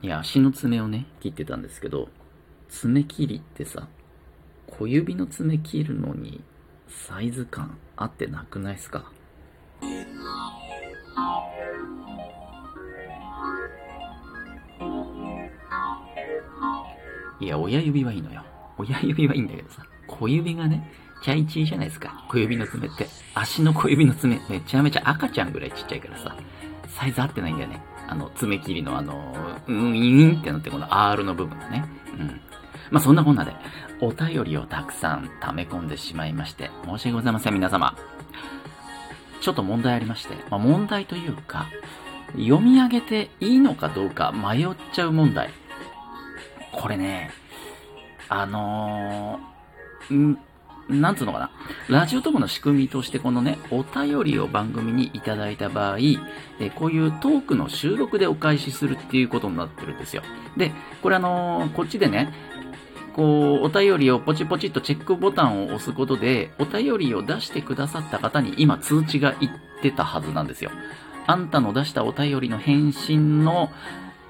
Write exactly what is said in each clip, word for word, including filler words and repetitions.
いや、足の爪をね、切ってたんですけど、爪切りってさ、小指の爪切るのにサイズ感合ってなくないですか？いや、親指はいいのよ。親指はいいんだけどさ、小指がね、チャイチーじゃないですか。小指の爪って。足の小指の爪、めちゃめちゃ赤ちゃんぐらいちっちゃいからさ、サイズ合ってないんだよね。あの、爪切りのあの、うーんってなってこの R の部分だね。うん。まあ、そんなこんなで、お便りをたくさん溜め込んでしまいまして、申し訳ございません、皆様。ちょっと問題ありまして、まあ、問題というか、読み上げていいのかどうか迷っちゃう問題。これね、あのー、ん、なんつうのかな。ラジオトークの仕組みとしてこのね、お便りを番組にいただいた場合、えこういうトークの収録でお返しするっていうことになってるんですよ。で、これあのー、こっちでね、こう、お便りをポチポチっとチェックボタンを押すことで、お便りを出してくださった方に今通知がいってたはずなんですよ。あんたの出したお便りの返信の、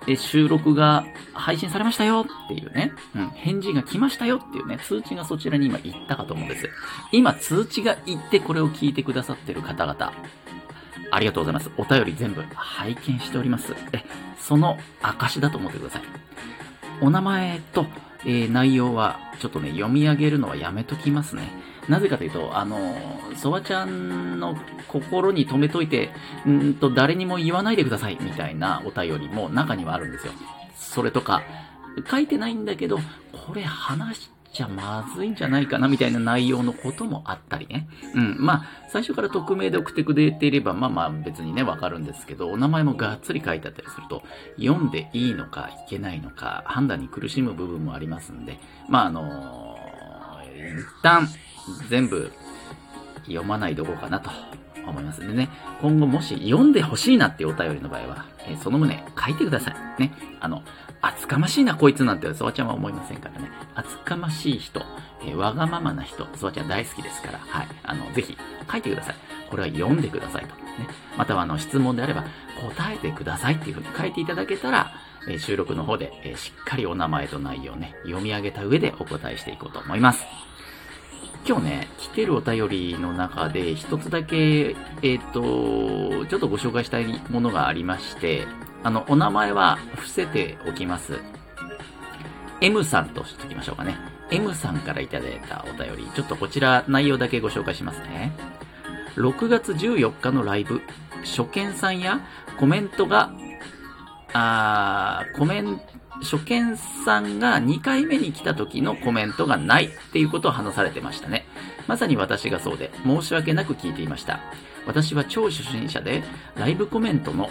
で収録が配信されましたよっていうね、うん、返事が来ましたよっていうね、通知がそちらに今行ったかと思うんです。今通知が行ってこれを聞いてくださってる方々、ありがとうございます。お便り全部拝見しております。え、その証だと思ってください。お名前と、えー、内容はちょっとね、読み上げるのはやめときますね。なぜかというと、あの、ソワちゃんの心に留めといて、んと、誰にも言わないでください、みたいなお便りも中にはあるんですよ。それとか、書いてないんだけど、これ話しちゃまずいんじゃないかな、みたいな内容のこともあったりね。うん。まあ、最初から匿名で送ってくれていれば、まあまあ別にね、わかるんですけど、お名前もがっつり書いてあったりすると、読んでいいのか、いけないのか、判断に苦しむ部分もありますんで、まああのー、一旦、全部読まないでおこうかなと思いますんでね。今後もし読んでほしいなっていうお便りの場合は、えー、その旨書いてください。ね。あの、厚かましいなこいつなんてソワちゃんは思いませんからね。厚かましい人、えー、わがままな人、ソワちゃん大好きですから、はい。あの、ぜひ書いてください。これは読んでくださいと。ね。またはあの、質問であれば答えてくださいっていうふうに書いていただけたら、えー、収録の方で、えー、しっかりお名前と内容をね、読み上げた上でお答えしていこうと思います。今日ね、来てるお便りの中で一つだけ、えっと、ちょっとご紹介したいものがありまして、あの、お名前は伏せておきます。M さんとしておきましょうかね。M さんからいただいたお便り、ちょっとこちら内容だけご紹介しますね。ろくがつじゅうよっかのライブ、初見さんやコメントが、あー、コメント、初見さんがにかいめに来た時のコメントがないっていうことを話されてましたね。まさに私がそうで申し訳なく聞いていました。私は超初心者でライブコメントの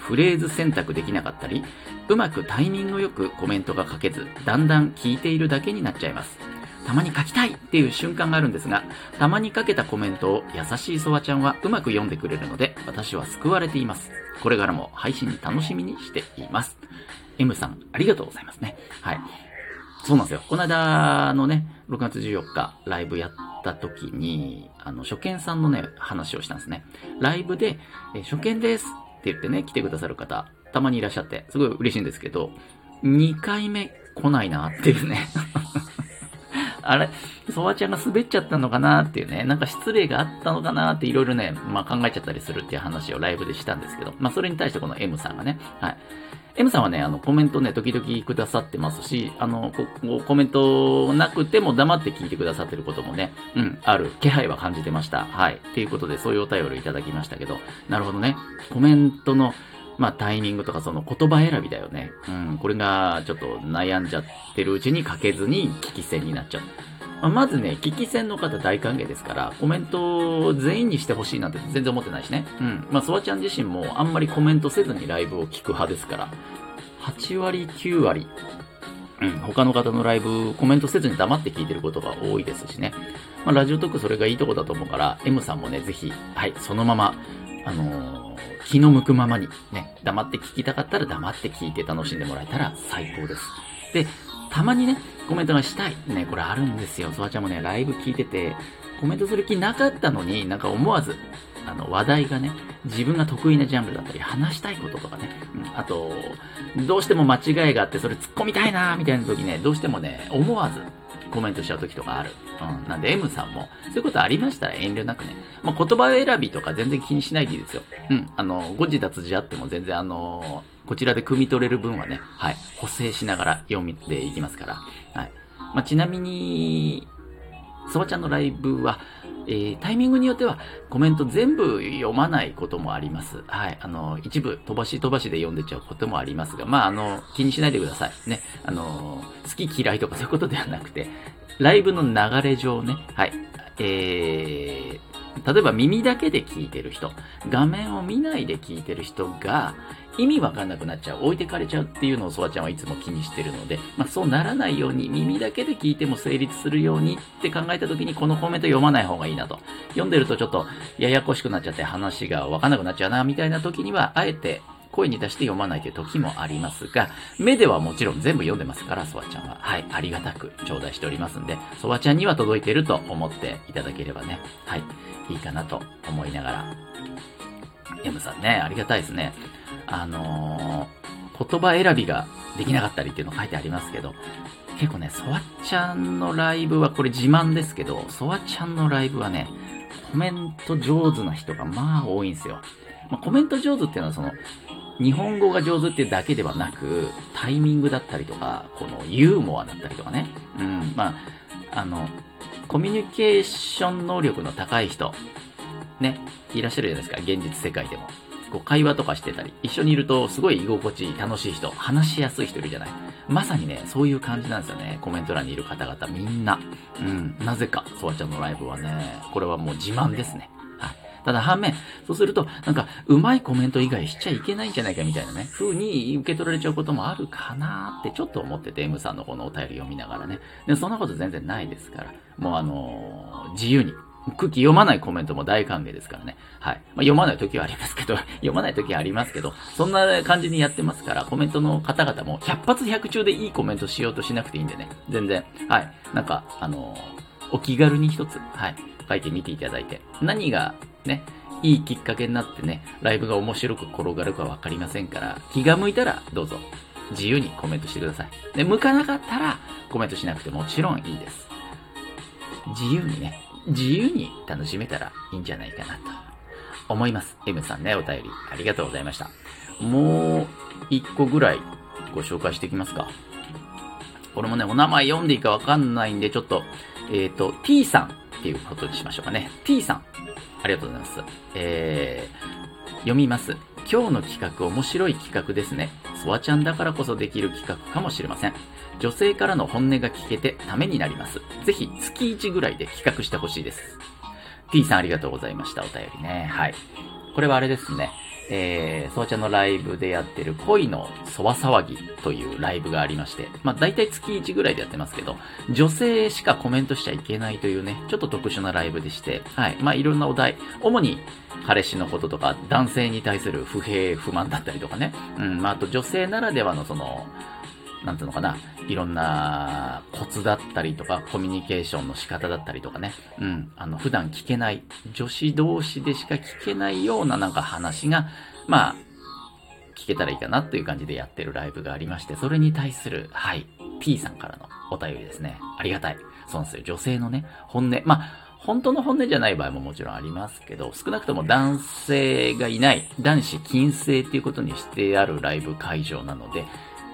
フレーズ選択できなかったり、うまくタイミングよくコメントが書けず、だんだん聞いているだけになっちゃいます。たまに書きたいっていう瞬間があるんですが、たまに書けたコメントを優しいソワちゃんはうまく読んでくれるので、私は救われています。これからも配信楽しみにしています。M さん、ありがとうございますね。はい。そうなんですよ。この間のね、ろくがつじゅうよっか、ライブやった時に、あの、初見さんのね、話をしたんですね。ライブで、え初見ですって言ってね、来てくださる方、たまにいらっしゃって、すごい嬉しいんですけど、にかいめ来ないなっていうね。あれ、ソワちゃんが滑っちゃったのかなっていうね、なんか失礼があったのかなっていろいろね、まあ考えちゃったりするっていう話をライブでしたんですけど、まあそれに対してこの M さんがね、はい。M さんはね、あの、コメントね、時々くださってますし、あの、ここコメントなくても黙って聞いてくださってることもね、うん、ある気配は感じてました。はい。ということで、そういうお便りをいただきましたけど、なるほどね、コメントの、まあ、タイミングとかその言葉選びだよね。うん、これがちょっと悩んじゃってるうちに書けずに聞き戦になっちゃう。まずね、聞き戦の方大歓迎ですから、コメント全員にしてほしいなんて全然思ってないしね。うん。まあ、ソワちゃん自身もあんまりコメントせずにライブを聞く派ですから、はちわり、きゅうわり、うん、他の方のライブコメントせずに黙って聞いてることが多いですしね。まあ、ラジオトークそれがいいとこだと思うから、M さんもね、ぜひ、はい、そのまま、あのー、気の向くままにね、黙って聞きたかったら黙って聞いて楽しんでもらえたら最高です。で、たまにね、コメントがしたい。ね、これあるんですよ。ソワちゃんもね、ライブ聞いてて、コメントする気なかったのに、なんか思わず、あの話題がね、自分が得意なジャンルだったり、話したいこととかね、うん、あとどうしても間違いがあってそれ突っ込みたいなみたいな時ね、どうしてもね思わずコメントしちゃう時とかある、うん、なんで M さんもそういうことありましたら遠慮なくね、まあ、言葉選びとか全然気にしないでいいですよ、うん、あの誤字脱字あっても全然あのこちらで汲み取れる分はね、はい、補正しながら読んでいきますから、はい。まあ、ちなみにそばちゃんのライブは、えー、タイミングによってはコメント全部読まないこともあります。はい。あの、一部飛ばし飛ばしで読んでちゃうこともありますが、まあ、あの、気にしないでください。ね。あの、好き嫌いとかそういうことではなくて、ライブの流れ上ね、はい。えー、例えば耳だけで聞いてる人、画面を見ないで聞いてる人が、意味わかんなくなっちゃう、置いてかれちゃうっていうのをそばちゃんはいつも気にしてるので、まあ、そうならないように耳だけで聞いても成立するようにって考えた時にこのコメント読まない方がいいなと、読んでるとちょっとややこしくなっちゃって話がわかんなくなっちゃうなみたいな時にはあえて声に出して読まないという時もありますが、目ではもちろん全部読んでますからそばちゃんは、はい、ありがたく頂戴しておりますんで、そばちゃんには届いてると思っていただければね、はい、いいかなと思いながら、 M さんね、ありがたいですね。あのー、言葉選びができなかったりっていうの書いてありますけど、結構ね、そわちゃんのライブはこれ自慢ですけど、そわちゃんのライブはね、コメント上手な人がまあ多いんですよ。まあ、コメント上手っていうのはその日本語が上手っていうだけではなく、タイミングだったりとか、このユーモアだったりとかね、うん、まああのコミュニケーション能力の高い人ね、いらっしゃるじゃないですか、現実世界でも。会話とかしてたり、一緒にいるとすごい居心地いい、楽しい人、話しやすい人いるじゃない。まさにね、そういう感じなんですよね。コメント欄にいる方々みんな、うん、なぜかそわちゃんのライブはね、これはもう自慢ですね。はい。ただ反面、そうするとなんかうまいコメント以外しちゃいけないんじゃないかみたいなね、風に受け取られちゃうこともあるかなーってちょっと思ってて、 M さんのこのお便り読みながらね、でそんなこと全然ないですから、もうあのー、自由に。空気読まないコメントも大歓迎ですからね。はい。まあ、読まない時はありますけど、読まない時はありますけど、そんな感じにやってますから、コメントの方々もひゃく発ひゃく中でいいコメントしようとしなくていいんでね。全然。はい。なんか、あのー、お気軽に一つ、はい。書いてみていただいて。何が、ね、いいきっかけになってね、ライブが面白く転がるかわかりませんから、気が向いたらどうぞ、自由にコメントしてください。で、向かなかったら、コメントしなくてもちろんいいです。自由にね。自由に楽しめたらいいんじゃないかなと思います。M さんね、お便りありがとうございました。もう一個ぐらいご紹介していきますか。これもね、お名前読んでいいかわかんないんで、ちょっと、えっと、T さんっていうことにしましょうかね。T さん、ありがとうございます。えー、読みます。今日の企画、面白い企画ですね。そわちゃんだからこそできる企画かもしれません。女性からの本音が聞けてためになります。ぜひ月いちぐらいで企画してほしいです。T さんありがとうございました。お便りね。はい。これはあれですね。えー、そわちゃんのライブでやってる恋のそわ騒ぎというライブがありまして、まあ大体月いちぐらいでやってますけど、女性しかコメントしちゃいけないというね、ちょっと特殊なライブでして、はい。まあいろんなお題、主に彼氏のこととか、男性に対する不平不満だったりとかね、うん、まああと女性ならではのその、なんていうのかな、いろんなコツだったりとか、コミュニケーションの仕方だったりとかね、うん、あの、普段聞けない、女子同士でしか聞けないようななんか話が、まあ、聞けたらいいかなという感じでやってるライブがありまして、それに対する、はい、T さんからのお便りですね。ありがたい。そうなんですよ。女性のね、本音。まあ、本当の本音じゃない場合ももちろんありますけど、少なくとも男性がいない、男子禁制っていうことにしてあるライブ会場なので、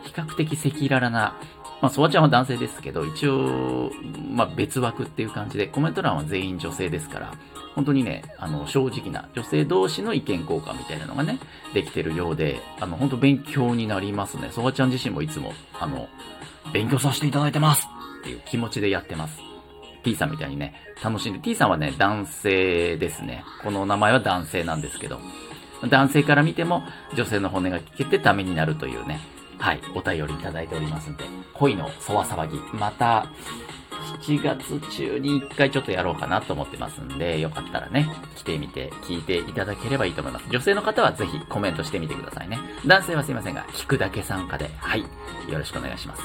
比較的赤裸々な、まあ、そわちゃんは男性ですけど、一応、まあ、別枠っていう感じで、コメント欄は全員女性ですから、本当にね、あの、正直な女性同士の意見交換みたいなのがね、できてるようで、あの、本当勉強になりますね。そわちゃん自身もいつも、あの、勉強させていただいてますっていう気持ちでやってます。T さんみたいにね、楽しんで、T さんはね、男性ですね。この名前は男性なんですけど、男性から見ても、女性の本音が聞けてためになるというね、はい、お便りいただいておりますんで、恋のそわ騒ぎ、またしちがつ中に一回ちょっとやろうかなと思ってますんで、よかったらね、来てみて聞いていただければいいと思います。女性の方はぜひコメントしてみてくださいね。男性はすいませんが、聞くだけ参加で、はい、よろしくお願いします。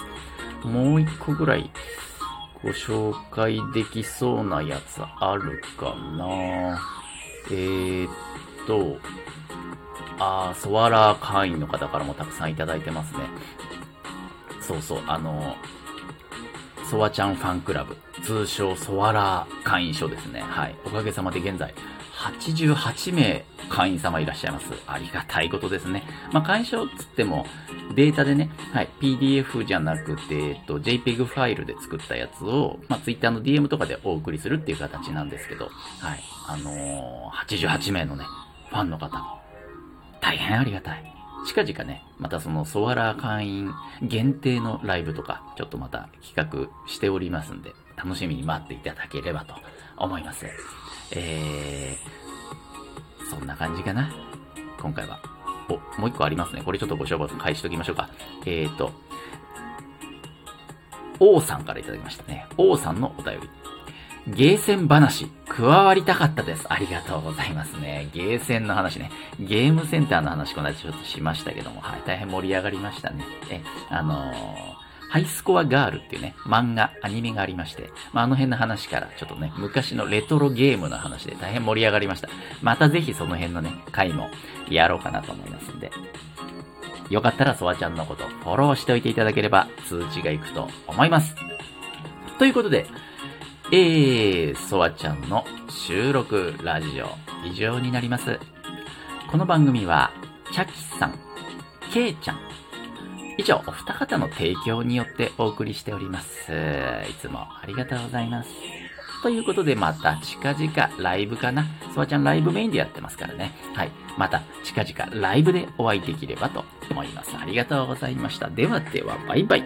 もう一個ぐらいご紹介できそうなやつあるかな。えー、っと、あー、ソアラー会員の方からもたくさんいただいてますね。そうそう、あの、ソワちゃんファンクラブ、通称ソワラー会員証ですね。はい。おかげさまで現在、はちじゅうはちめい会員様いらっしゃいます。ありがたいことですね。まあ、会員証つっても、データでね、はい、ピーディーエフ じゃなくて、えっと、ジェイペグ ファイルで作ったやつを、まあ、Twitter の ディーエム とかでお送りするっていう形なんですけど、はい。あのー、はちじゅうはちめいのね、ファンの方、大変ありがたい。近々ね、またそのソワラー会員限定のライブとか、ちょっとまた企画しておりますんで、楽しみに待っていただければと思います。えー、そんな感じかな。今回は。お、もう一個ありますね。これちょっとご紹介返しときましょうか。えーと、王さんからいただきましたね。王さんのお便り。ゲーセン話、加わりたかったです。ありがとうございますね。ゲーセンの話ね。ゲームセンターの話、この間ちょっとしましたけども、はい、大変盛り上がりましたね。え、あのー、ハイスコアガールっていうね、漫画、アニメがありまして、まあ、あの辺の話から、ちょっとね、昔のレトロゲームの話で大変盛り上がりました。またぜひその辺のね、回もやろうかなと思いますんで。よかったら、ソワちゃんのこと、フォローしておいていただければ、通知がいくと思います。ということで、えー、ソワちゃんの収録ラジオ以上になります。この番組はチャキさん、ケイちゃん、以上お二方の提供によってお送りしております。いつもありがとうございます。ということで、また近々ライブかな。ソワちゃんライブメインでやってますからね。はい、また近々ライブでお会いできればと思います。ありがとうございました。ではでは、バイバイ。